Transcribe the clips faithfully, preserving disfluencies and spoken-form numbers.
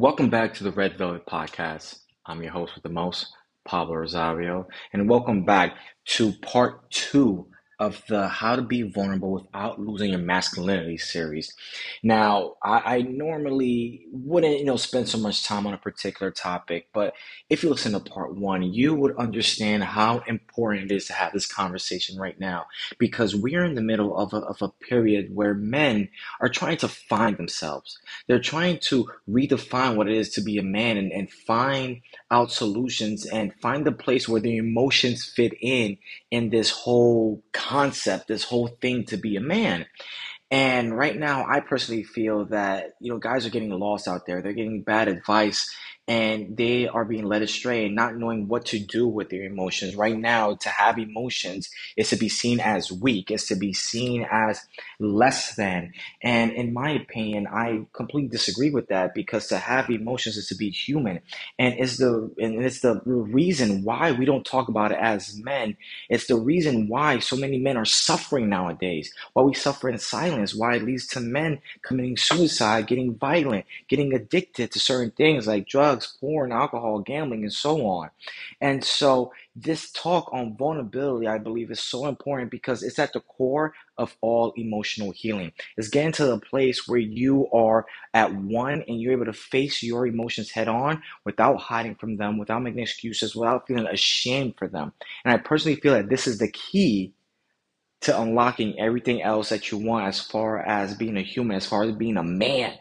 Welcome back to the Red Velvet Podcast. I'm your host with the most, Pablo Rosario, and welcome back to part two of the How to Be Vulnerable Without Losing Your Masculinity series. Now, I, I normally wouldn't, you know, spend so much time on a particular topic, but if you listen to part one, you would understand how important it is to have this conversation right now, because we're in the middle of a, of a period where men are trying to find themselves. They're trying to redefine what it is to be a man and, and find out solutions and find the place where their emotions fit in in this whole concept, this whole thing to be a man. And right now, I personally feel that, you know, guys are getting lost out there. They're getting bad advice and they are being led astray and not knowing what to do with their emotions. Right now, to have emotions is to be seen as weak, is to be seen as less than. And in my opinion, I completely disagree with that, because to have emotions is to be human. And it's the, and it's the reason why we don't talk about it as men. It's the reason why so many men are suffering nowadays, why we suffer in silence, why it leads to men committing suicide, getting violent, getting addicted to certain things like drugs, porn, alcohol, gambling, and so on. And so this talk on vulnerability, I believe, is so important, because it's at the core of all emotional healing. It's getting to the place where you are at one and you're able to face your emotions head on without hiding from them, without making excuses, without feeling ashamed for them. And I personally feel that this is the key to unlocking everything else that you want as far as being a human, as far as being a man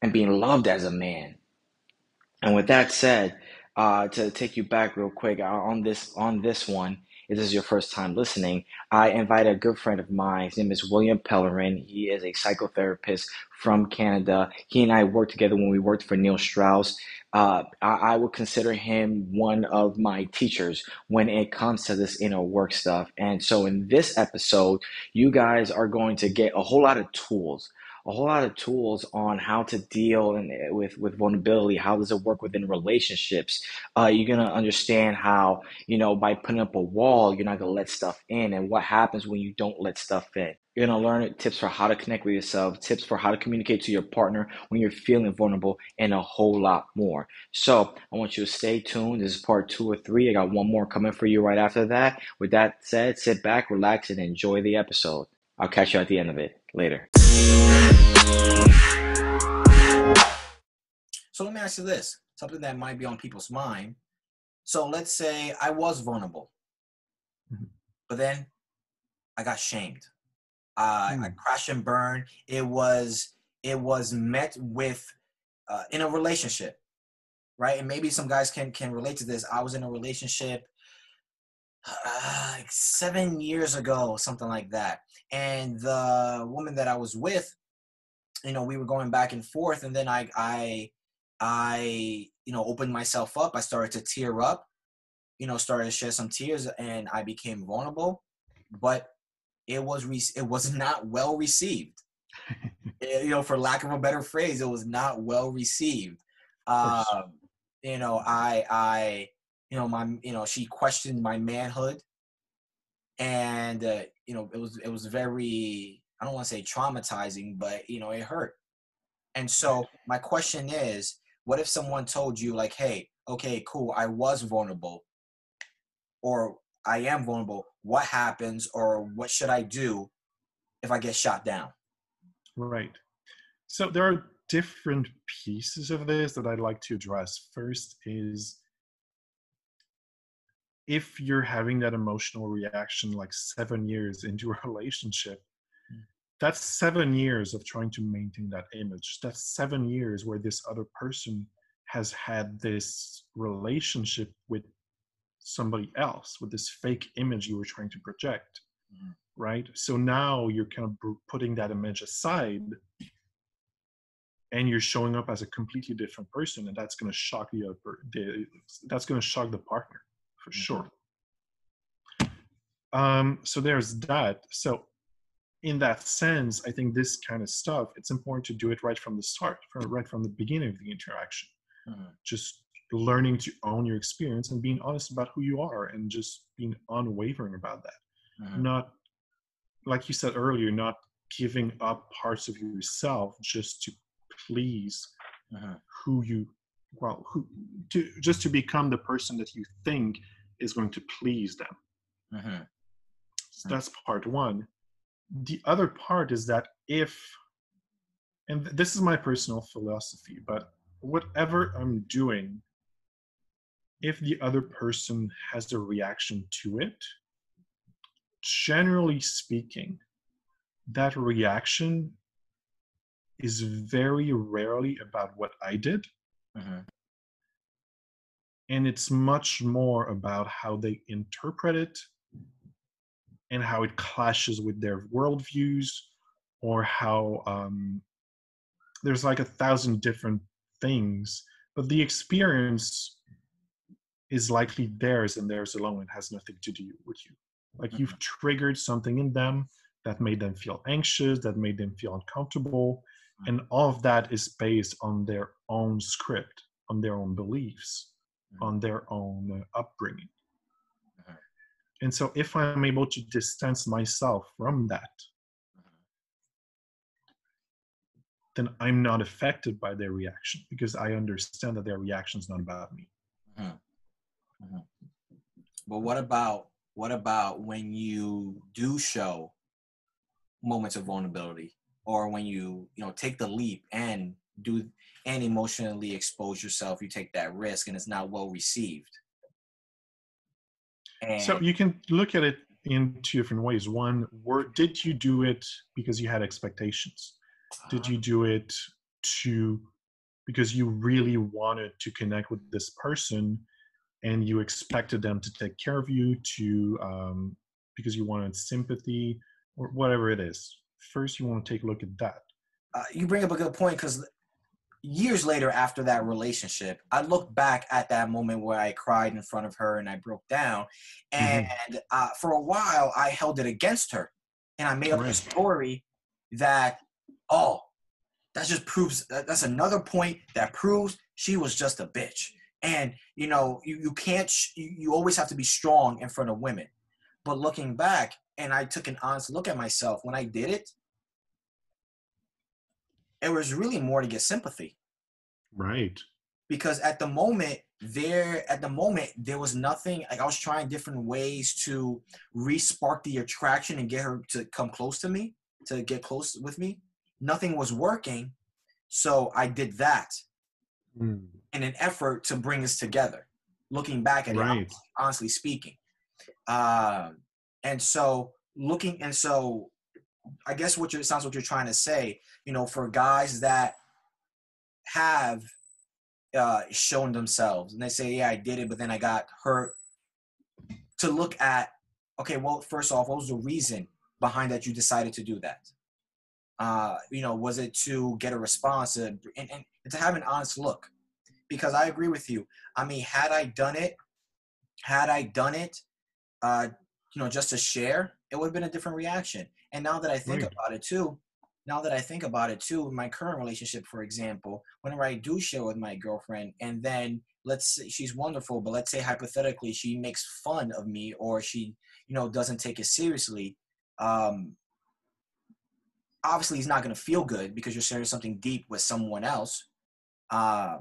and being loved as a man. And with that said, uh, to take you back real quick uh, on this on this one, if this is your first time listening, I invite a good friend of mine. His name is William Pellerin. He is a psychotherapist from Canada. He and I worked together when we worked for Neil Strauss. Uh, I, I would consider him one of my teachers when it comes to this inner work stuff. And so in this episode, you guys are going to get a whole lot of tools. A whole lot of tools on how to deal and with, with vulnerability. How does it work within relationships? Uh, you're going to understand how, you know, by putting up a wall, you're not going to let stuff in, and what happens when you don't let stuff in. You're going to learn tips for how to connect with yourself, tips for how to communicate to your partner when you're feeling vulnerable, and a whole lot more. So I want you to stay tuned. This is part two or three. I got one more coming for you right after that. With that said, sit back, relax, and enjoy the episode. I'll catch you at the end of it. Later. So let me ask you this, something that might be on people's mind. So let's say I was vulnerable, mm-hmm. but then I got shamed. Uh, mm-hmm. I crashed and burned. It was, it was met with uh, in a relationship, right? And maybe some guys can, can relate to this. I was in a relationship uh, like seven years ago, something like that. And the woman that I was with, you know, we were going back and forth, and then I, I, I, you know, opened myself up. I started to tear up, you know, started to shed some tears, and I became vulnerable. But it was, re- it was not well received. It, you know, for lack of a better phrase, it was not well received. Um, sure. You know, I, I, you know, my, you know, she questioned my manhood, and uh, you know, it was, it was very, I don't want to say traumatizing, but, you know, it hurt. And so my question is, what if someone told you like, hey, okay, cool, I was vulnerable, or I am vulnerable. What happens, or what should I do if I get shot down? Right. So there are different pieces of this that I'd like to address. First is, if you're having that emotional reaction like seven years into a relationship, that's seven years of trying to maintain that image. That's seven years where this other person has had this relationship with somebody else, with this fake image you were trying to project, mm-hmm. right? So now you're kind of putting that image aside, and you're showing up as a completely different person, and that's going to shock the other, the, that's going to shock the partner for mm-hmm. sure. Um, so there's that. So in that sense, I think this kind of stuff, it's important to do it right from the start, from, right from the beginning of the interaction. Uh, just learning to own your experience and being honest about who you are, and just being unwavering about that. Uh, not, like you said earlier, not giving up parts of yourself just to please uh-huh. who you, well, who to just to become the person that you think is going to please them. Uh-huh. So that's part one. The other part is that if, and this is my personal philosophy, but whatever I'm doing, if the other person has a reaction to it, generally speaking, that reaction is very rarely about what I did. Uh-huh. And it's much more about how they interpret it and how it clashes with their worldviews, or how um, there's like a thousand different things, but the experience is likely theirs and theirs alone and has nothing to do with you. Like uh-huh. you've triggered something in them that made them feel anxious, that made them feel uncomfortable. Uh-huh. And all of that is based on their own script, on their own beliefs, uh-huh. on their own uh, upbringing. Uh-huh. And so if I'm able to distance myself from that, then I'm not affected by their reaction because I understand that their reaction is not about me. Uh-huh. Uh-huh. But what about, what about when you do show moments of vulnerability, or when you, you know, take the leap and do and emotionally expose yourself, you take that risk and it's not well received? And so you can look at it in two different ways. One, were, did you do it because you had expectations? Did you do it to because you really wanted to connect with this person and you expected them to take care of you, to um, because you wanted sympathy or whatever it is? First, you want to take a look at that. Uh, you bring up a good point, because years later after that relationship, I looked back at that moment where I cried in front of her and I broke down. And mm-hmm. uh, for a while, I held it against her. And I made up right. a story that, oh, that just proves, that's another point that proves she was just a bitch. And, you know, you, you can't, sh- you always have to be strong in front of women. But looking back, and I took an honest look at myself, when I did it, it was really more to get sympathy. Right. Because at the moment there, at the moment, there was nothing, like I was trying different ways to re-spark the attraction and get her to come close to me, to get close with me. Nothing was working, so I did that mm. in an effort to bring us together, looking back at right. it, honestly speaking. Uh, and so looking, and so I guess what you're, it sounds what you're trying to say, you know, for guys that have uh, shown themselves and they say, yeah, I did it, but then I got hurt, to look at, okay, well, first off, what was the reason behind that you decided to do that? Uh, you know, was it to get a response and, and, and to have an honest look? Because I agree with you. I mean, had I done it, had I done it, uh, you know, just to share, it would have been a different reaction. And now that I think right. about it too, now that I think about it too, my current relationship, for example, whenever I do share with my girlfriend, and then let's say she's wonderful, but let's say hypothetically, she makes fun of me, or she, you know, doesn't take it seriously. Um, Obviously, it's not going to feel good because you're sharing something deep with someone else. Uh,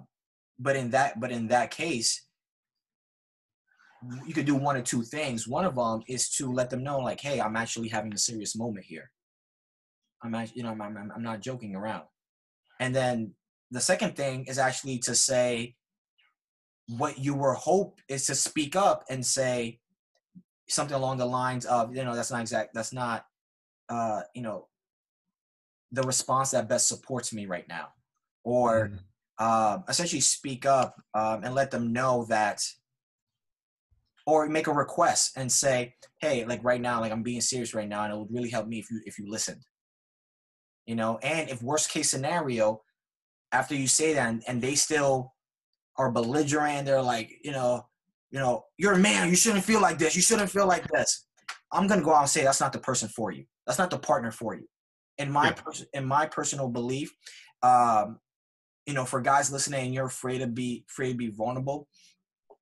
but in that, but in that case, you could do one of two things. One of them is to let them know, like, "Hey, I'm actually having a serious moment here. I'm, actually, you know, I'm, I'm, I'm not joking around." And then the second thing is actually to say, what you were hope is to speak up and say something along the lines of, you know, that's not exact. That's not, uh, you know. the response that best supports me right now, or mm. uh, essentially speak up um, and let them know that, or make a request and say, "Hey, like right now, like I'm being serious right now, and it would really help me if you if you listened." You know, and if worst case scenario, after you say that, and, and they still are belligerent, they're like, you know, you know, "You're a man, you shouldn't feel like this, you shouldn't feel like this." I'm gonna go out and say that's not the person for you. That's not the partner for you. In my yeah. pers- in my personal belief, um, you know, for guys listening, and you're afraid to be afraid to be vulnerable.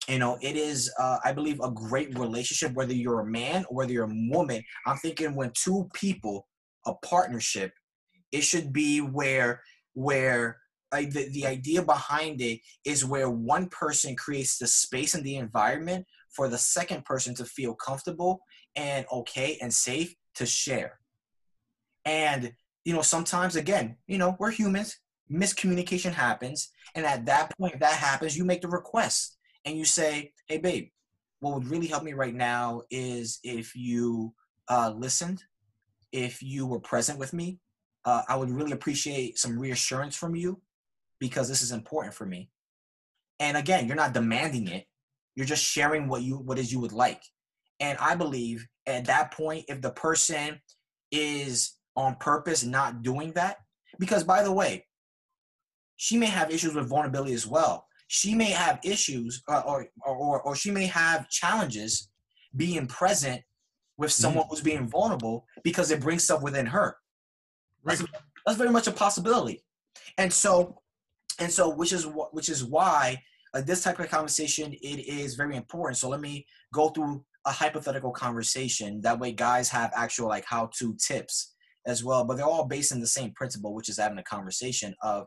You know, it is, uh, I believe, a great relationship, whether you're a man or whether you're a woman. I'm thinking when two people, a partnership, it should be where where I, the, the idea behind it is where one person creates the space and the environment for the second person to feel comfortable and okay and safe to share. And, you know, sometimes, again, you know, we're humans, miscommunication happens. And at that point, if that happens, you make the request and you say, hey, babe, what would really help me right now is if you uh, listened, if you were present with me. Uh, I would really appreciate some reassurance from you because this is important for me. And again, you're not demanding it. You're just sharing what you what is you would like. And I believe at that point, if the person is on purpose not doing that, because by the way, she may have issues with vulnerability as well. She may have issues uh, or, or, or she may have challenges being present with someone who's being vulnerable because it brings stuff within her. That's, that's very much a possibility. And so, and so, which is wh- which is why uh, this type of conversation, it is very important. So let me go through a hypothetical conversation. That way guys have actual like how to tips as well, but they're all based on the same principle, which is having a conversation of,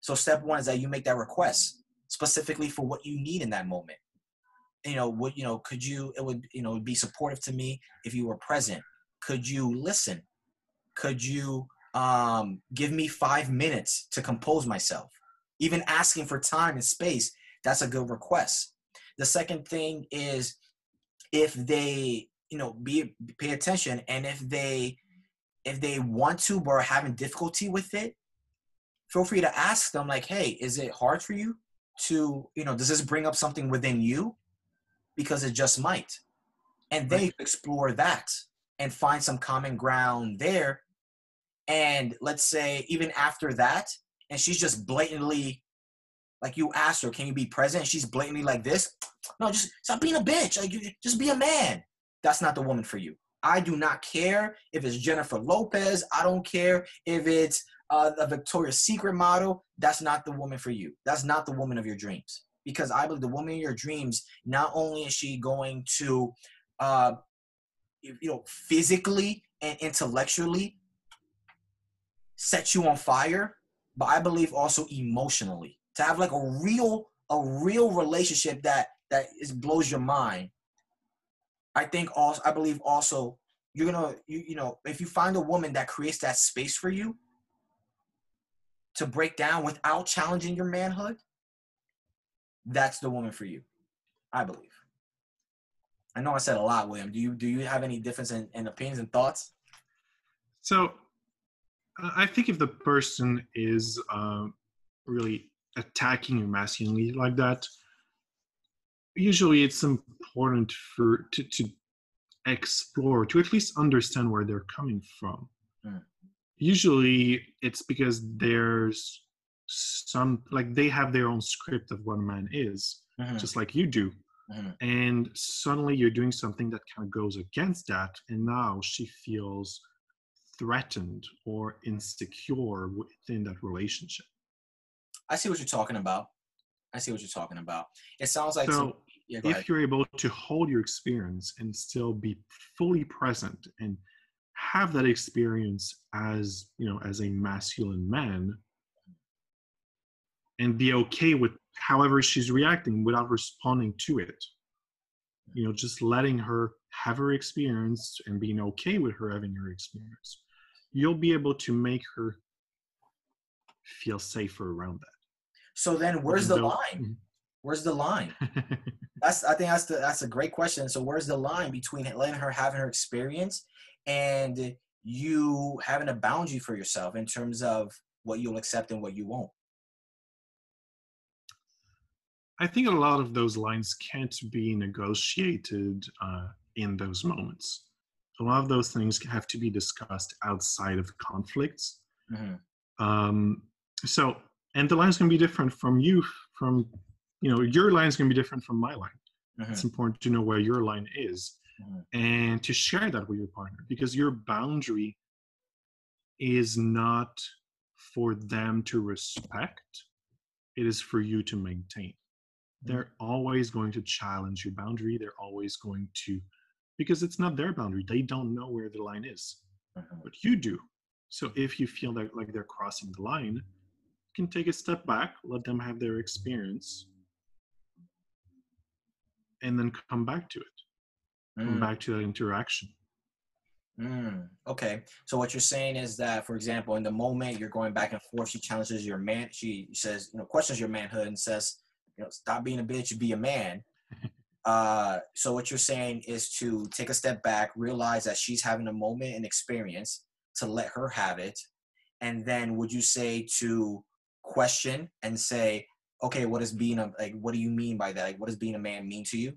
so step one is that you make that request specifically for what you need in that moment. You know, what, you know, could you, it would, you know, be supportive to me if you were present. Could you listen? Could you, Um, give me five minutes to compose myself? Even asking for time and space, that's a good request. The second thing is if they, you know, be pay attention, and if they if they want to but are having difficulty with it, feel free to ask them like, hey, is it hard for you to, you know, does this bring up something within you? Because it just might. And they explore that and find some common ground there. And let's say even after that, and she's just blatantly, like you asked her, can you be present? And she's blatantly like this. No, just stop being a bitch. Like, you, just be a man. That's not the woman for you. I do not care if it's Jennifer Lopez. I don't care if it's uh, a Victoria's Secret model. That's not the woman for you. That's not the woman of your dreams. Because I believe the woman of your dreams, not only is she going to, uh, you know, physically and intellectually set you on fire, but I believe also emotionally, to have like a real, a real relationship that, that is blows your mind. I think also, I believe also you're going to, you, you know, if you find a woman that creates that space for you to break down without challenging your manhood, that's the woman for you, I believe. I know I said a lot, William. Do you, do you have any difference in, in opinions and thoughts? So, I think if the person is uh, really attacking your masculinity like that, usually it's important for to, to explore, to at least understand where they're coming from. Mm. Usually it's because there's some, like they have their own script of what a man is, mm-hmm. just like you do. Mm-hmm. And suddenly you're doing something that kind of goes against that. And now she feels threatened or insecure within that relationship. I see what you're talking about. I see what you're talking about. It sounds like... So to, yeah, if ahead. You're able to hold your experience and still be fully present and have that experience as, you know, as a masculine man and be okay with however she's reacting without responding to it, you know, just letting her have her experience and being okay with her having her experience, you'll be able to make her feel safer around that. So then where's the line? Where's the line? That's, I think that's the, that's a great question. So where's the line between letting her have her experience and you having a boundary for yourself in terms of what you'll accept and what you won't? I think a lot of those lines can't be negotiated uh, in those moments. A lot of those things have to be discussed outside of conflicts. Mm-hmm. Um, so, and the lines can be different from you, from, you know, your line's going to be different from my line. Mm-hmm. It's important to know where your line is, mm-hmm. and to share that with your partner, because your boundary is not for them to respect. It is for you to maintain. They're always going to challenge your boundary. They're always going to, because it's not their boundary. They don't know where the line is, but you do. So if you feel that like they're crossing the line, can take a step back, let them have their experience, and then come back to it. Mm. Come back to that interaction. Mm. Okay. So what you're saying is that, for example, in the moment you're going back and forth, she challenges your man. She says, you know, questions your manhood and says, you know, stop being a bitch, be a man. uh, so what you're saying is to take a step back, realize that she's having a moment and experience, to let her have it. And then would you say to question and say, okay, what is being a, like, what do you mean by that? Like, what does being a man mean to you?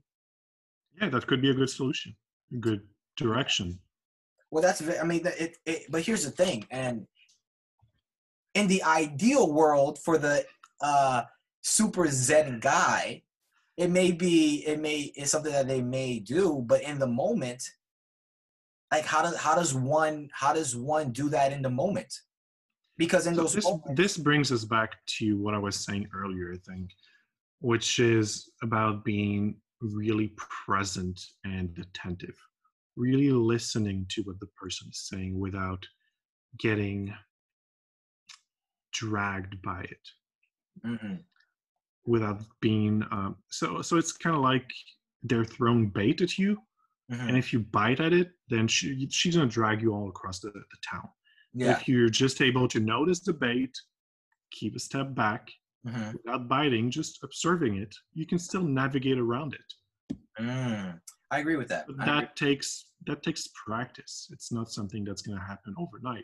Yeah, that could be a good solution, a good direction. Well, that's, I mean, it, it, but here's the thing. And in the ideal world for the uh, super Zen guy, it may be, it may, it's something that they may do, but in the moment, like how does, how does one, how does one do that in the moment? Because in so those this, moments, this brings us back to what I was saying earlier, I think, which is about being really present and attentive, really listening to what the person is saying without getting dragged by it, mm-hmm. without being um, so. So it's kind of like they're throwing bait at you, mm-hmm. and if you bite at it, then she she's gonna drag you all across the, the town. Yeah. If you're just able to notice the bait, keep a step back, mm-hmm. without biting, just observing it, you can still navigate around it. Mm. I agree with that. But that agree. takes that takes practice. It's not something that's going to happen overnight.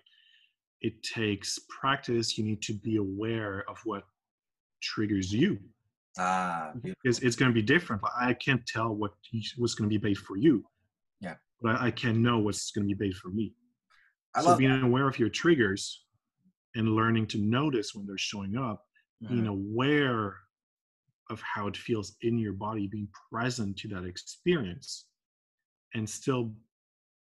It takes practice. You need to be aware of what triggers you. Ah, because it's going to be different. I can't tell what what's going to be bait for you. Yeah, but I, I can know what's going to be bait for me. I so being that. aware of your triggers and learning to notice when they're showing up, mm-hmm. being aware of how it feels in your body, being present to that experience, and still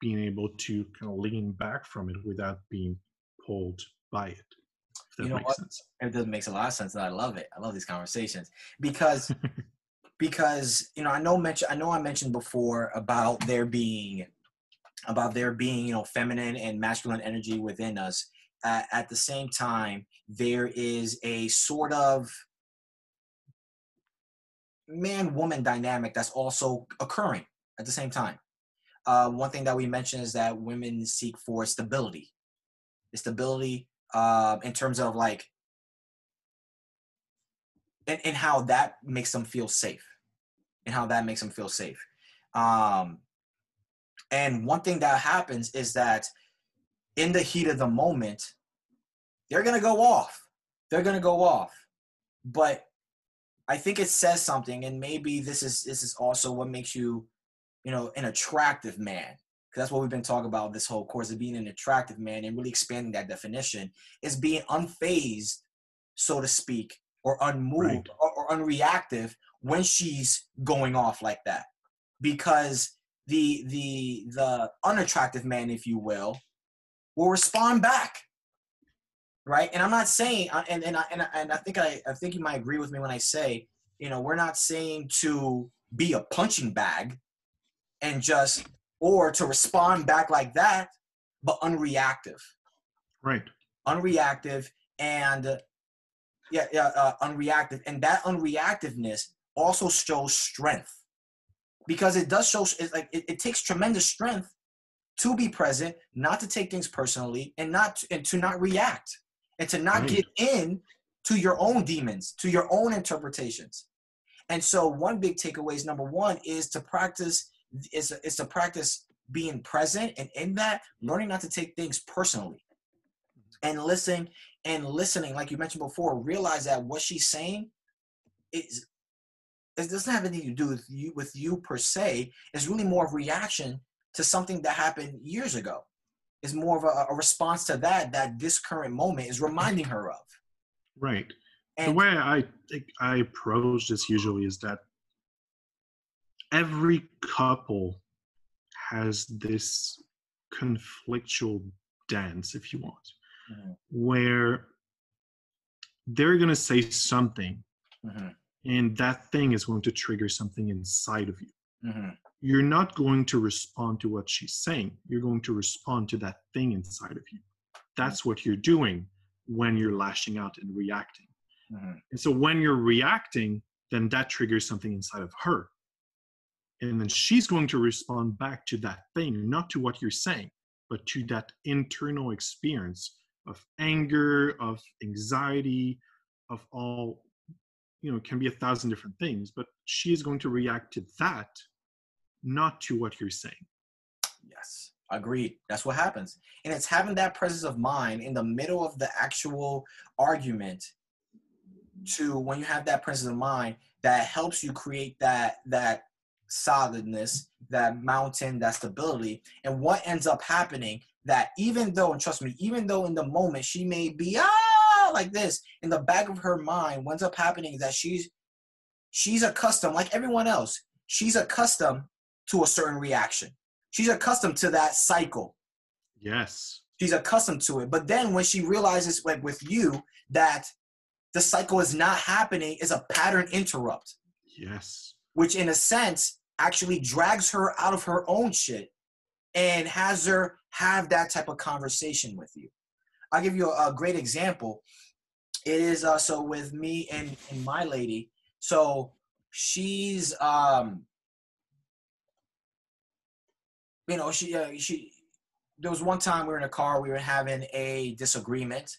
being able to kind of lean back from it without being pulled by it. If that you know makes what? sense. It does, makes a lot of sense, and I love it. I love these conversations because, because you know, I know mention I know I mentioned before about there being. about there being, you know, feminine and masculine energy within us. Uh, at the same time, there is a sort of man-woman dynamic that's also occurring at the same time. Uh, one thing that we mentioned is that women seek for stability. Stability uh, in terms of like, and, and how that makes them feel safe. And how that makes them feel safe. Um, And one thing that happens is that in the heat of the moment, they're going to go off. They're going to go off. But I think it says something, and maybe this is this is also what makes you, you know, an attractive man. Because that's what we've been talking about this whole course, of being an attractive man and really expanding that definition, is being unfazed, so to speak, or unmoved, right. or, or unreactive when she's going off like that. Because the the the unattractive man, if you will, will respond back, right? And I'm not saying, and and I, and I, and I think I, I think you might agree with me when I say, you know, we're not saying to be a punching bag, and just or to respond back like that, but unreactive, right? Unreactive and yeah, yeah, uh, unreactive, and that unreactiveness also shows strength. Because it does show, it's like it, it takes tremendous strength to be present, not to take things personally, and not to, and to not react, and to not right. get in to your own demons, to your own interpretations. And so, one big takeaway is number one is to practice is is to practice being present, and in that, learning not to take things personally, and listening and listening, like you mentioned before, realize that what she's saying is. It doesn't have anything to do with you, with you per se. It's really more of a reaction to something that happened years ago. It's more of a, a response to that that this current moment is reminding her of. Right. And the way I think I approach this usually is that every couple has this conflictual dance, if you want, mm-hmm. where they're going to say something. Mm-hmm. And that thing is going to trigger something inside of you. Mm-hmm. You're not going to respond to what she's saying. You're going to respond to that thing inside of you. That's what you're doing. when you're lashing out and reacting. Mm-hmm. And so when you're reacting, then that triggers something inside of her. And then she's going to respond back to that thing, not to what you're saying, but to that internal experience of anger, of anxiety, of all, you know, it can be a thousand different things, but she is going to react to that, not to what you're saying. Yes, agreed. That's what happens. And it's having that presence of mind in the middle of the actual argument to when you have that presence of mind that helps you create that, that solidness, that mountain, that stability. And what ends up happening that even though, and trust me, even though in the moment she may be, ah, like this, in the back of her mind, what ends up happening is that she's, she's accustomed, like everyone else, she's accustomed to a certain reaction. She's accustomed to that cycle. Yes. She's accustomed to it. But then when she realizes, like with you, that the cycle is not happening, is a pattern interrupt. Yes. Which in a sense actually drags her out of her own shit and has her have that type of conversation with you. I'll give you a, a great example. It is uh, so with me and, and my lady. So she's, um, you know, she, uh, she, there was one time we were in a car, we were having a disagreement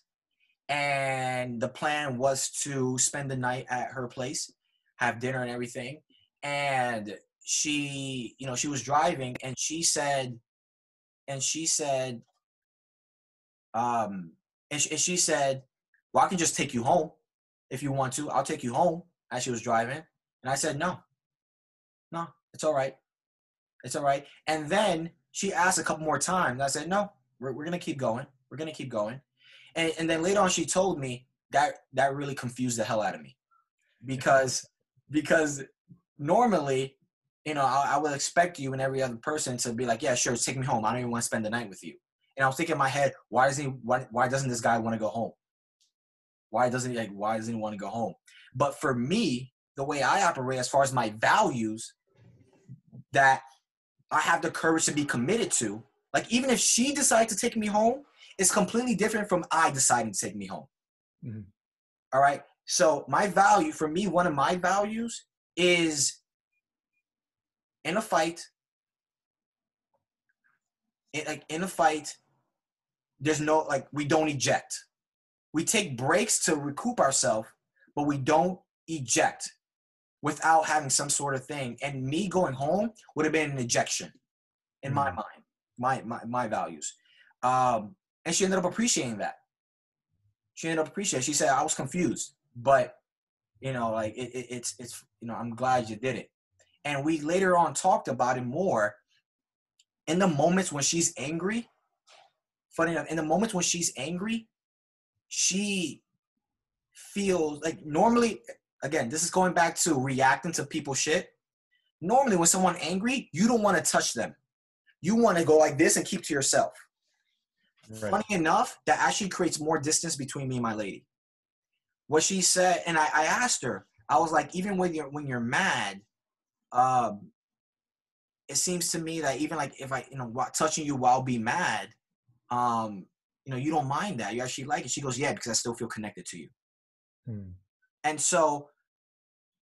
and the plan was to spend the night at her place, have dinner and everything. And she, you know, she was driving and she said, and she said, um, and she, and she said, well, I can just take you home if you want to. I'll take you home, as she was driving. And I said, no, no, it's all right. It's all right. And then she asked a couple more times. I said, no, we're, we're going to keep going. We're going to keep going. And, and then later on, she told me that that really confused the hell out of me because, because normally, you know, I, I would expect you and every other person to be like, yeah, sure, take me home. I don't even want to spend the night with you. And I was thinking in my head, why doesn't he, why, why doesn't this guy want to go home? Why doesn't he like, why doesn't he want to go home? But for me, the way I operate as far as my values that I have the courage to be committed to, like even if she decides to take me home, it's completely different from I deciding to take me home. Mm-hmm. All right. So my value for me, one of my values is in a fight, in, like in a fight, there's no, like we don't eject. We take breaks to recoup ourselves, but we don't eject without having some sort of thing. And me going home would have been an ejection in mm-hmm. my mind, my, my, my values. Um, and she ended up appreciating that. She ended up appreciating it. She said, I was confused, but you know, like it, it, it's, it's, you know, I'm glad you did it. And we later on talked about it more in the moments when she's angry. Funny enough, in the moments when she's angry, she feels like normally, again, this is going back to reacting to people's shit. Normally when someone's angry, you don't want to touch them. You want to go like this and keep to yourself. Right. Funny enough, that actually creates more distance between me and my lady. What she said, and I, I asked her, I was like, even when you're, when you're mad, um, it seems to me that even like if I, you know, touching you while be mad, um, you know, you don't mind that. You actually like it. She goes, yeah, because I still feel connected to you. Hmm. And so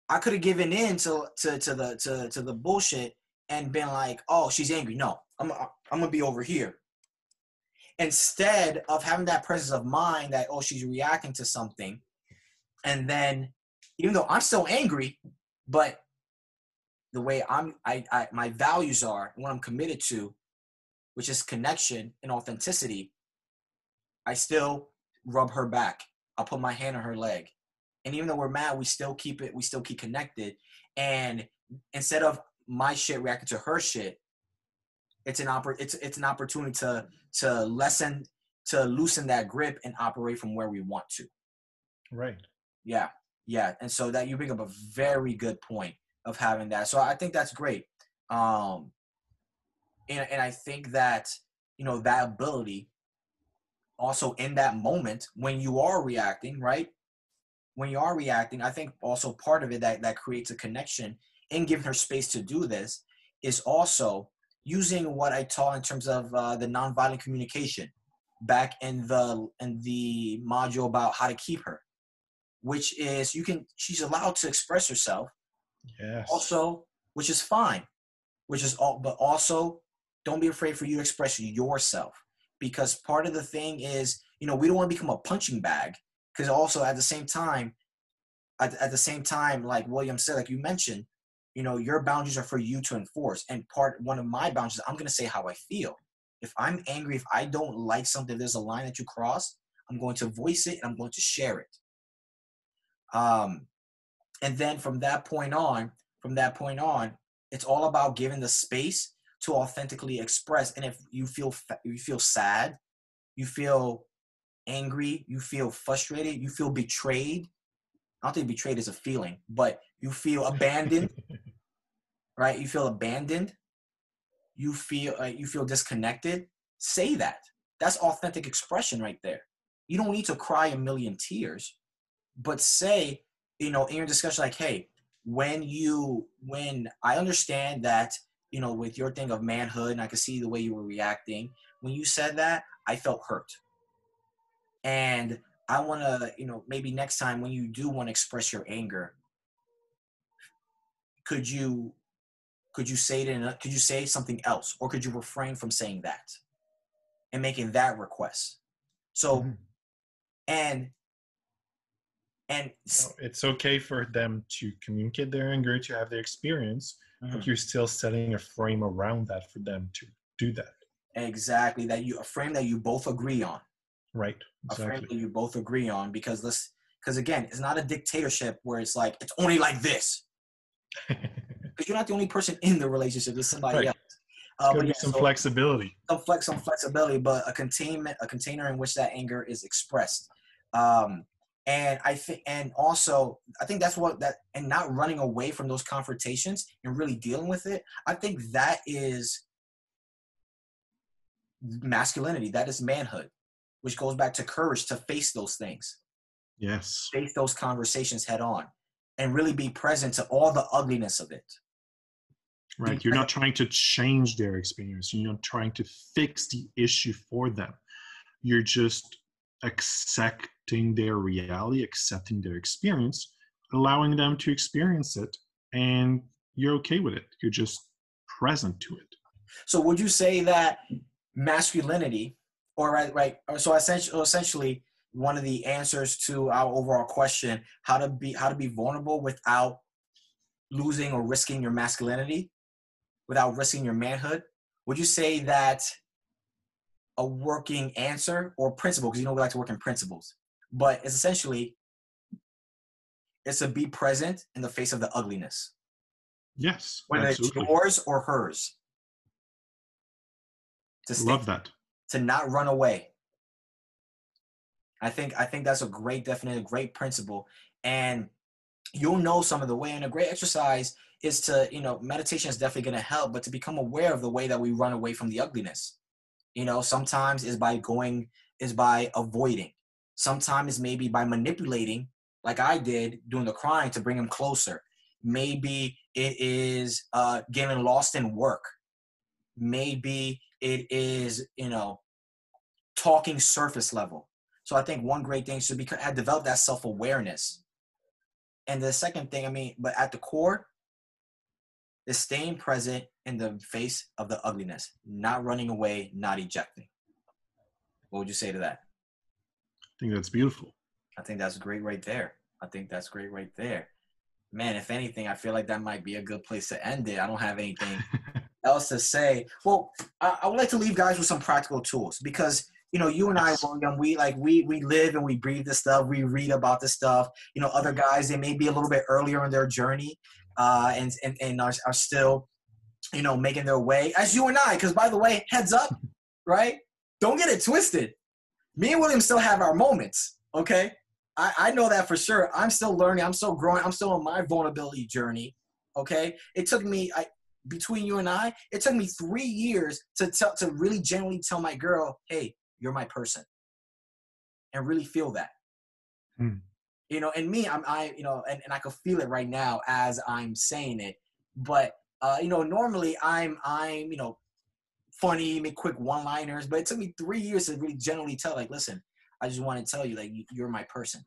I could have given in to, to, to the, to, to the bullshit and been like, oh, she's angry. No, I'm, I'm gonna be over here. Instead of having that presence of mind that, oh, she's reacting to something. And then even though I'm still angry, but the way I'm, I, I, my values are and what I'm committed to, which is connection and authenticity, I still rub her back. I'll put my hand on her leg. And even though we're mad, we still keep it, we still keep connected. And instead of my shit reacting to her shit, it's an oppor- it's it's an opportunity to to lessen, to loosen that grip and operate from where we want to. Right. Yeah. Yeah. And so that you bring up a very good point of having that. So I think that's great. Um, and, and I think that, you know, that ability also in that moment when you are reacting, right? When you are reacting, I think also part of it that, that creates a connection and giving her space to do this is also using what I taught in terms of uh, the nonviolent communication, back in the in the module about how to keep her, which is you can she's allowed to express herself. Yes. Also, which is fine, which is all, but also don't be afraid for you to express yourself, because part of the thing is, you know, we don't want to become a punching bag, because also at the same time, at, at the same time, like William said, like you mentioned, you know, your boundaries are for you to enforce. And part, one of my boundaries, I'm going to say how I feel. If I'm angry, if I don't like something, if there's a line that you crossed, I'm going to voice it and I'm going to share it. Um, and then from that point on, from that point on, it's all about giving the space to authentically express. And if you feel, you feel sad, you feel angry, you feel frustrated, you feel betrayed. I don't think betrayed is a feeling, but you feel abandoned, right? You feel abandoned. You feel, uh, you feel disconnected. Say that. That's authentic expression right there. You don't need to cry a million tears, but say, you know, in your discussion, like, hey, when you, when I understand that, you know, with your thing of manhood, and I could see the way you were reacting, when you said that, I felt hurt. And I want to, you know, maybe next time when you do want to express your anger, could you, could you say it in a, could you say something else, or could you refrain from saying that and making that request? So, mm-hmm. and, and no, it's okay for them to communicate their anger, to have their experience, mm-hmm. but you're still setting a frame around that for them to do that. Exactly. That you, a frame that you both agree on. Right. Exactly. A frame that you both agree on, because this, because again, it's not a dictatorship where it's like, it's only like this. Because you're not the only person in the relationship. There's somebody right. else. Uh, but yeah, some so, flexibility. Some flex, some flexibility, but a containment, a container in which that anger is expressed. Um, and I think, and also I think that's what that, and not running away from those confrontations and really dealing with it. I think that is masculinity. That is manhood, which goes back to courage to face those things. Yes. Face those conversations head on and really be present to all the ugliness of it. Right. You're not trying to change their experience. You're not trying to fix the issue for them. You're just accepting their reality, accepting their experience, allowing them to experience it, and you're okay with it. You're just present to it. So would you say that masculinity, Or right, right. So essentially, essentially, one of the answers to our overall question: how to be, how to be vulnerable without losing or risking your masculinity, without risking your manhood. Would you say that a working answer or principle? Because you know we like to work in principles, but it's essentially it's to be present in the face of the ugliness. Yes, whether absolutely. It's yours or hers. To Love that. To not run away. I think I think that's a great definition, a great principle. And you'll know some of the way. And a great exercise is to, you know, meditation is definitely going to help, but to become aware of the way that we run away from the ugliness. You know, sometimes is by going, is by avoiding. Sometimes is maybe by manipulating, like I did, doing the crying to bring them closer. Maybe it is uh, getting lost in work. Maybe it is, you know, talking surface level. So I think one great thing should be I developed that self-awareness. And the second thing, I mean, but at the core, is staying present in the face of the ugliness, not running away, not ejecting. What would you say to that? I think that's beautiful. I think that's great right there. I think that's great right there. Man, if anything, I feel like that might be a good place to end it. I don't have anything else to say. Well, I, I would like to leave guys with some practical tools, because you know you and I, William, we like we we live and we breathe this stuff. We read about this stuff. You know, other guys, they may be a little bit earlier in their journey, uh, and and and are, are still, you know, making their way as you and I. Because by the way, heads up, right? Don't get it twisted. Me and William still have our moments. Okay, I, I know that for sure. I'm still learning. I'm still growing. I'm still on my vulnerability journey. Okay, it took me. I, Between you and I, it took me three years to tell, to really genuinely tell my girl, hey, you're my person, and really feel that. Mm. You know, and me, I'm, I, you know, and, and I can feel it right now as I'm saying it. But, uh, you know, normally I'm, I'm, you know, funny, make quick one-liners. But it took me three years to really generally tell, like, listen, I just want to tell you, like, you're my person.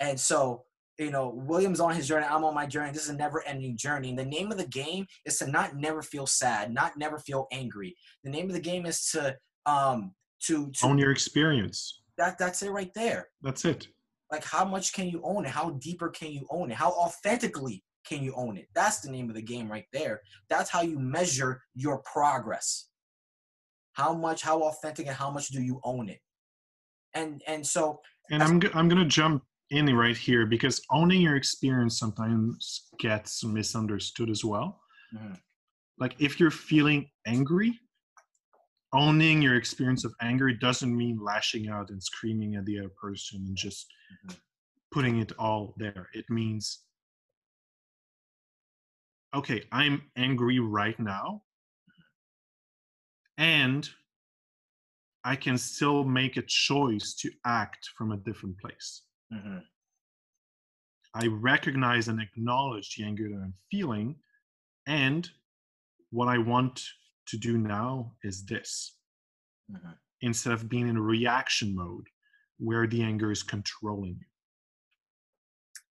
And so, you know, William's on his journey. I'm on my journey. This is a never-ending journey. And the name of the game is to not never feel sad, not never feel angry. The name of the game is to um to, to own your experience. That that's it right there. That's it. Like, how much can you own it? How deeper can you own it? How authentically can you own it? That's the name of the game right there. That's how you measure your progress. How much, how authentic, and how much do you own it? And and so. And I'm go- I'm gonna jump in right here, because owning your experience sometimes gets misunderstood as well. Mm-hmm. Like, if you're feeling angry, owning your experience of anger doesn't mean lashing out and screaming at the other person and just mm-hmm. putting it all there. It means, okay, I'm angry right now, and I can still make a choice to act from a different place. Mm-hmm. I recognize and acknowledge the anger that I'm feeling, and what I want to do now is this, mm-hmm. instead of being in reaction mode where the anger is controlling you.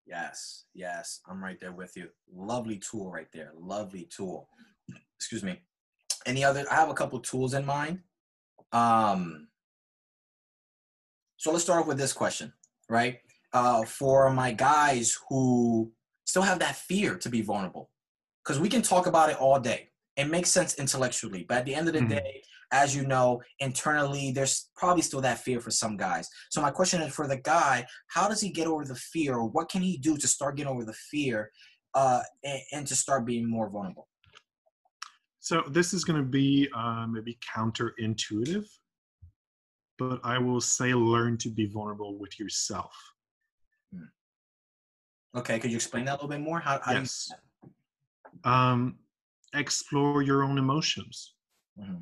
Yes, yes, I'm right there with you. Lovely tool right there, lovely tool. Excuse me. Any other, I have a couple tools in mind. Um, so let's start off with this question, right? Uh, for my guys who still have that fear to be vulnerable, because we can talk about it all day. It makes sense intellectually, but at the end of the mm-hmm. day, as you know, internally, there's probably still that fear for some guys. So my question is for the guy, how does he get over the fear, or what can he do to start getting over the fear uh, and, and to start being more vulnerable? So this is going to be uh, maybe counterintuitive, but I will say learn to be vulnerable with yourself. Hmm. Okay, could you explain that a little bit more? How, how yes. Do you... Um. Explore your own emotions. Mm-hmm.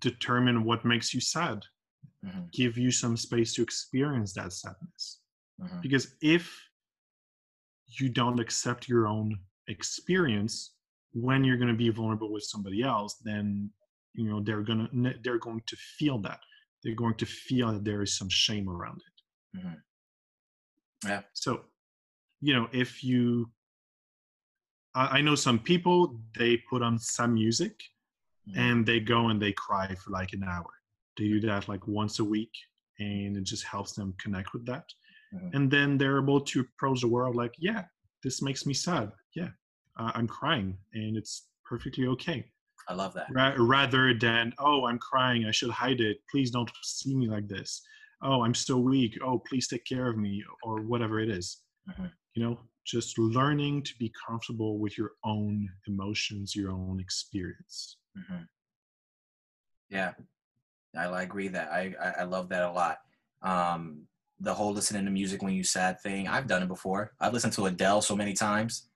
Determine what makes you sad. Mm-hmm. Give you some space to experience that sadness. Mm-hmm. Because if you don't accept your own experience when you're going to be vulnerable with somebody else, then you know they're going to they're going to feel that. They're going to feel that there is some shame around it. Mm-hmm. Yeah. So, you know, if you I know some people, they put on some music mm-hmm. and they go and they cry for like an hour. They do that like once a week, and it just helps them connect with that. Mm-hmm. And then they're able to approach the world like, yeah, this makes me sad. Yeah, uh, I'm crying and it's perfectly okay. I love that. Ra- rather than, oh, I'm crying, I should hide it. Please don't see me like this. Oh, I'm so weak. Oh, please take care of me, or whatever it is, mm-hmm. you know? Just learning to be comfortable with your own emotions, your own experience. Mm-hmm. Yeah, I agree that. I, I love that a lot. Um, the whole listening to music when you're sad thing, I've done it before. I've listened to Adele so many times.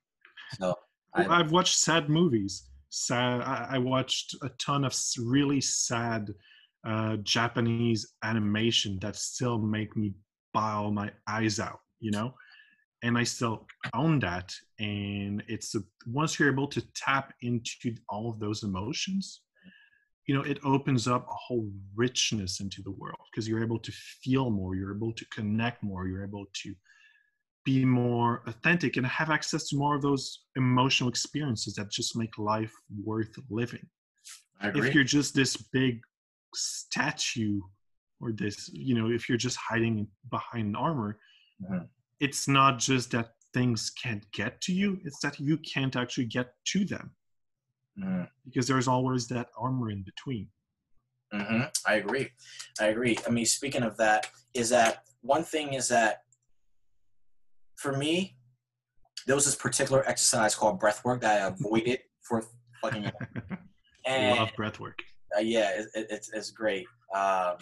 So I, I've watched sad movies. Sad. I, I watched a ton of really sad uh, Japanese animation that still make me bawl my eyes out, you know? And I still own that. And it's a, once you're able to tap into all of those emotions, you know, it opens up a whole richness into the world, because you're able to feel more, you're able to connect more, you're able to be more authentic and have access to more of those emotional experiences that just make life worth living. I agree. If you're just this big statue, or this, you know, if you're just hiding behind an armor, yeah. It's not just that things can't get to you, it's that you can't actually get to them. Mm. Because there's always that armor in between. Mm-hmm. I agree. I agree. I mean, speaking of that, is that one thing is that for me, there was this particular exercise called breathwork that I avoided for fucking ever. And love breathwork. Uh, yeah, it, it, it's, it's great. Um,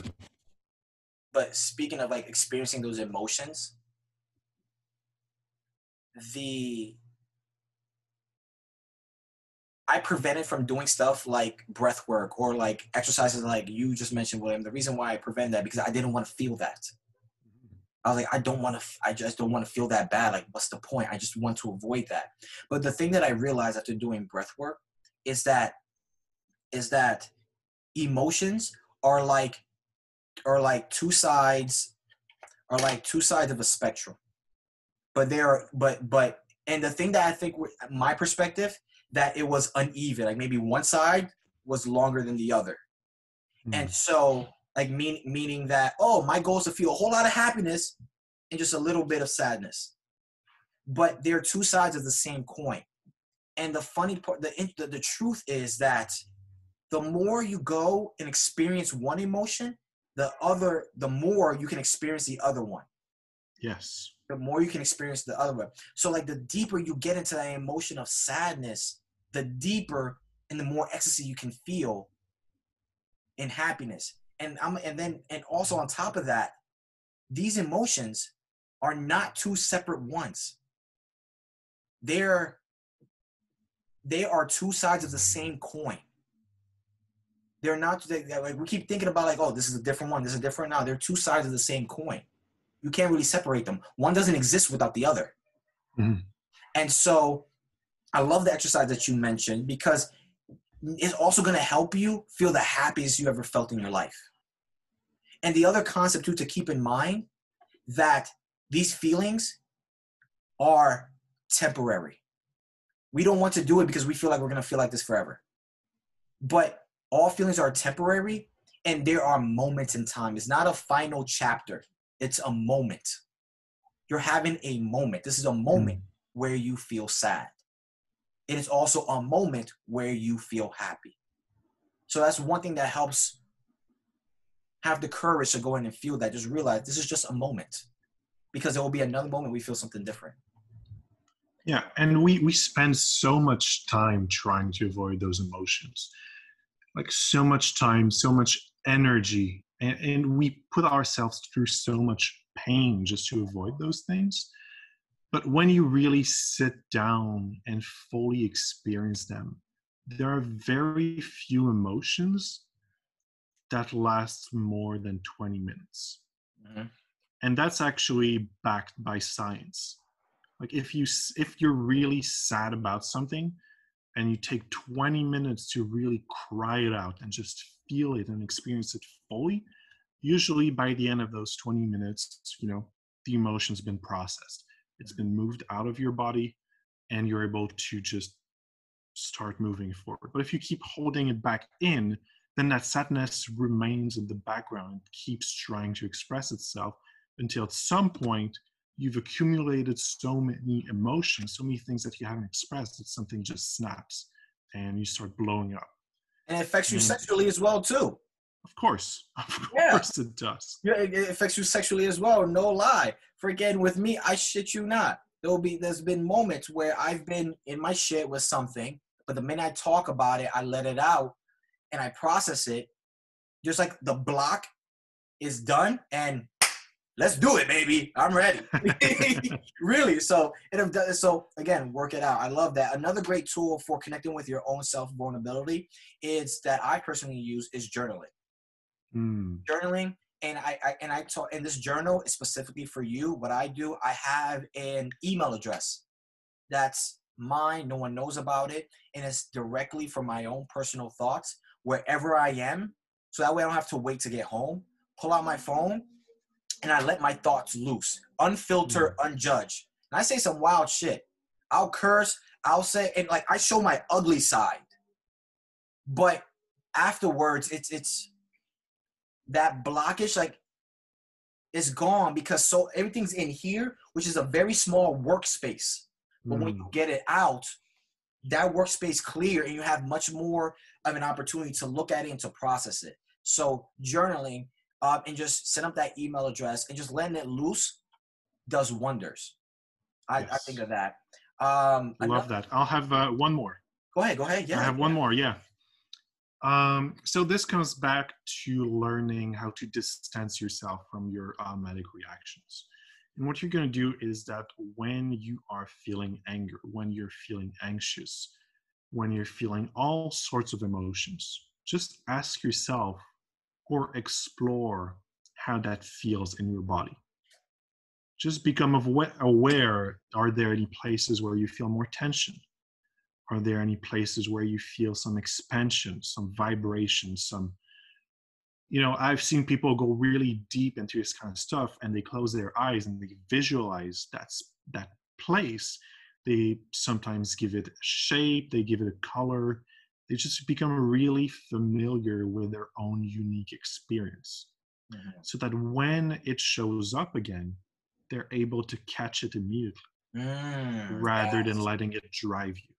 but speaking of like experiencing those emotions, the I prevented from doing stuff like breath work or like exercises like you just mentioned, William. The reason why I prevented that, because I didn't want to feel that. I was like, I don't want to, I just don't want to feel that bad. Like, what's the point? I just want to avoid that. But the thing that I realized after doing breath work is that is that emotions are like are like two sides are like two sides of a spectrum. But they are but but and the thing that I think my perspective that it was uneven, like maybe one side was longer than the other. Mm. And so like mean, meaning that, oh, my goal is to feel a whole lot of happiness and just a little bit of sadness. But they're two sides of the same coin. And the funny part, the, the, the truth is that the more you go and experience one emotion, the other, the more you can experience the other one. Yes. The more you can experience the other one. So like the deeper you get into that emotion of sadness, the deeper and the more ecstasy you can feel in happiness. And I'm, and then, and also on top of that, these emotions are not two separate ones. They're, they are two sides of the same coin. They're not, they, like we keep thinking about like, oh, this is a different one. This is different now. They're two sides of the same coin. You can't really separate them. One doesn't exist without the other. Mm-hmm. And so I love the exercise that you mentioned because it's also going to help you feel the happiest you ever felt in your life. And the other concept too to keep in mind that these feelings are temporary. We don't want to do it because we feel like we're going to feel like this forever. But all feelings are temporary and there are moments in time. It's not a final chapter. It's a moment. You're having a moment. This is a moment where you feel sad. It is also a moment where you feel happy. So that's one thing that helps have the courage to go in and feel that. Just realize this is just a moment because there will be another moment we feel something different. Yeah, and we, we spend so much time trying to avoid those emotions. Like so much time, so much energy, and, and we put ourselves through so much pain just to avoid those things. But when you really sit down and fully experience them, there are very few emotions that last more than twenty minutes. Mm-hmm. And that's actually backed by science. Like if you, if you're really sad about something and you take twenty minutes to really cry it out and just feel it and experience it fully, usually by the end of those twenty minutes, you know, the emotion's been processed. It's been moved out of your body and you're able to just start moving forward. But if you keep holding it back in, then that sadness remains in the background and keeps trying to express itself until at some point, you've accumulated so many emotions, so many things that you haven't expressed, that something just snaps and you start blowing up. And it affects you and sexually as well too. Of course, of yeah. course it does. Yeah, it affects you sexually as well, no lie. For again, with me, I shit you not. There'll be, there's been moments where I've been in my shit with something, but the minute I talk about it, I let it out and I process it. Just like the block is done and let's do it, baby. I'm ready. Really. So, it, so again, work it out. I love that. Another great tool for connecting with your own self vulnerability is that I personally use is journaling. Mm. Journaling, and I, I and I talk. And this journal is specifically for you. What I do, I have an email address that's mine. No one knows about it, and it's directly from my own personal thoughts wherever I am. So that way, I don't have to wait to get home. Pull out my phone. And I let my thoughts loose, unfiltered, mm. unjudged. And I say some wild shit. I'll curse. I'll say, and like I show my ugly side. But afterwards, it's it's that blockage, like it's gone because so everything's in here, which is a very small workspace. But mm. when you get it out, that workspace clear, and you have much more of an opportunity to look at it and to process it. So journaling. Uh, and just set up that email address and just letting it loose does wonders. I, yes. I think of that. Um, I love that. I'll have uh, one more. Go ahead. Go ahead. Yeah. I have yeah. one more. Yeah. Um, so this comes back to learning how to distance yourself from your automatic reactions. And what you're going to do is that when you are feeling anger, when you're feeling anxious, when you're feeling all sorts of emotions, just ask yourself, or explore how that feels in your body. Just become aware, are there any places where you feel more tension? Are there any places where you feel some expansion, some vibration, some, you know, I've seen people go really deep into this kind of stuff and they close their eyes and they visualize that's that place. They sometimes give it a shape, they give it a color. They just become really familiar with their own unique experience. Mm-hmm. So that when it shows up again, they're able to catch it immediately mm, rather yes. than letting it drive you.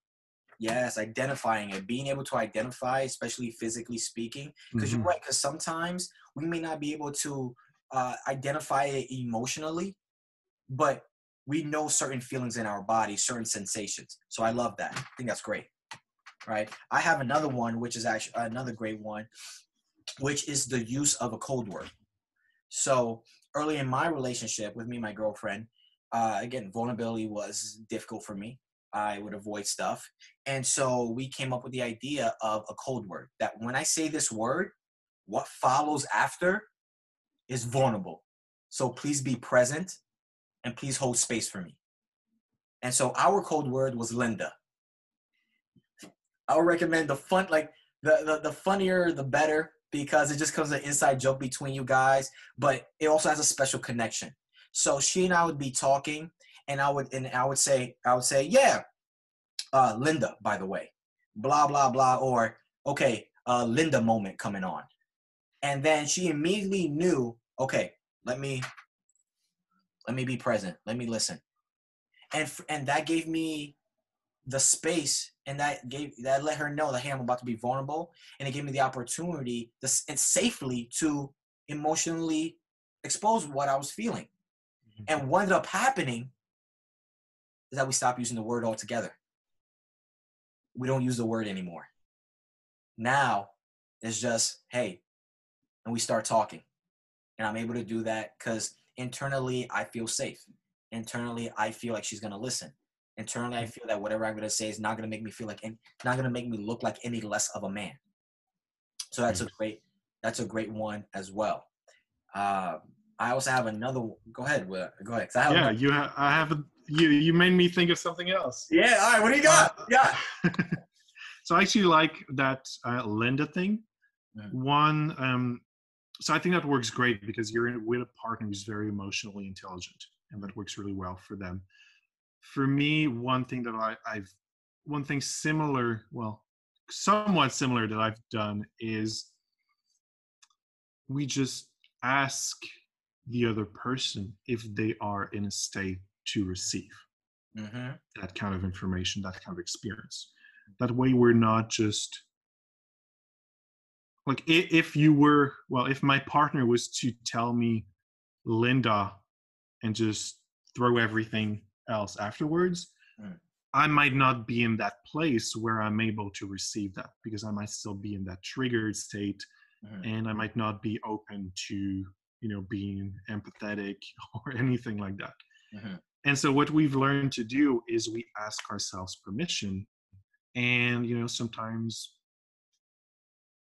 Yes, identifying it, being able to identify, especially physically speaking, because mm-hmm. you're right, because sometimes we may not be able to uh, identify it emotionally, but we know certain feelings in our body, certain sensations. So I love that. I think that's great, right? I have another one, which is actually another great one, which is the use of a code word. So early in my relationship with me and my girlfriend, uh, again, vulnerability was difficult for me. I would avoid stuff. And so we came up with the idea of a code word that when I say this word, what follows after is vulnerable. So please be present and please hold space for me. And so our code word was Linda. I would recommend the fun, like the, the, the funnier, the better, because it just comes an inside joke between you guys, but it also has a special connection. So she and I would be talking. And I would and I would say, I would say, yeah, uh, Linda, by the way, blah, blah, blah, or, okay, uh, Linda moment coming on. And then she immediately knew, okay, let me, let me be present. Let me listen. And, and that gave me the space, and that gave, that let her know that, hey, I'm about to be vulnerable. And it gave me the opportunity to, and safely to emotionally expose what I was feeling. Mm-hmm. And what ended up happening is that we stop using the word altogether. We don't use the word anymore. Now it's just, hey, and we start talking. And I'm able to do that because internally I feel safe. Internally I feel like she's going to listen. Internally I feel that whatever I'm going to say is not going to make me feel like, any, not going to make me look like any less of a man. So that's mm-hmm. a great, that's a great one as well. Uh, I also have another one. Go ahead. Go ahead. I have yeah, you ha- I have a, You you made me think of something else. Yeah, all right, what do you got? Yeah. So I actually like that uh, Linda thing. Yeah. One, um, so I think that works great because you're in, with a partner who's very emotionally intelligent, and that works really well for them. For me, one thing that I, I've, one thing similar, well, somewhat similar that I've done is we just ask the other person if they are in a state to receive mm-hmm. that kind of information, that kind of experience. That way we're not just like, if you were, well, if my partner was to tell me Linda and just throw everything else afterwards, mm. I might not be in that place where I'm able to receive that, because I might still be in that triggered state mm. and I might not be open to, you know, being empathetic or anything like that. Mm-hmm. And so what we've learned to do is we ask ourselves permission, and, you know, sometimes,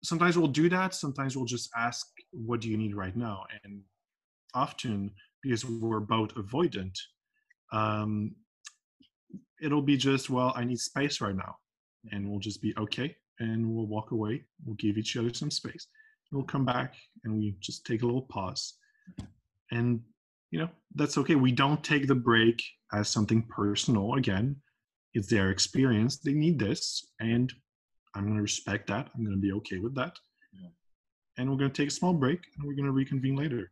sometimes we'll do that. Sometimes we'll just ask, what do you need right now? And often, because we're both avoidant, um, it'll be just, well, I need space right now. And we'll just be okay. And we'll walk away. We'll give each other some space. We'll come back and we just take a little pause, and you know, that's okay. We don't take the break as something personal. Again, it's their experience. They need this. And I'm going to respect that. I'm going to be okay with that. Yeah. And we're going to take a small break, and we're going to reconvene later.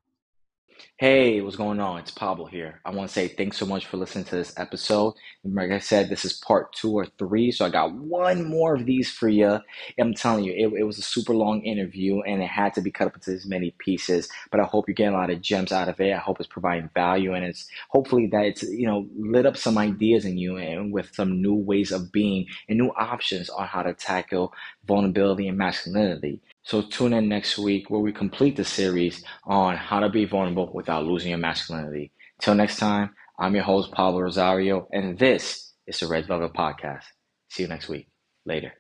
Hey, what's going on? It's Pablo here. I want to say thanks so much for listening to this episode. And like I said, this is part two or three, so I got one more of these for you. I'm telling you, it, it was a super long interview, and it had to be cut up into as many pieces. But I hope you're getting a lot of gems out of it. I hope it's providing value, and it's hopefully that it's, you know, lit up some ideas in you, and with some new ways of being and new options on how to tackle vulnerability and masculinity. So tune in next week where we complete the series on how to be vulnerable without losing your masculinity. Till next time, I'm your host, Pablo Rosario, and this is the Red Velvet Podcast. See you next week. Later.